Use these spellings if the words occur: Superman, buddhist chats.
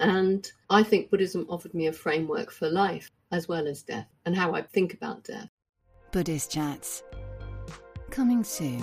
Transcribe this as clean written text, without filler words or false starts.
And I think Buddhism offered me a framework for life as well as death and how I think about death. Buddhist Chats, coming soon.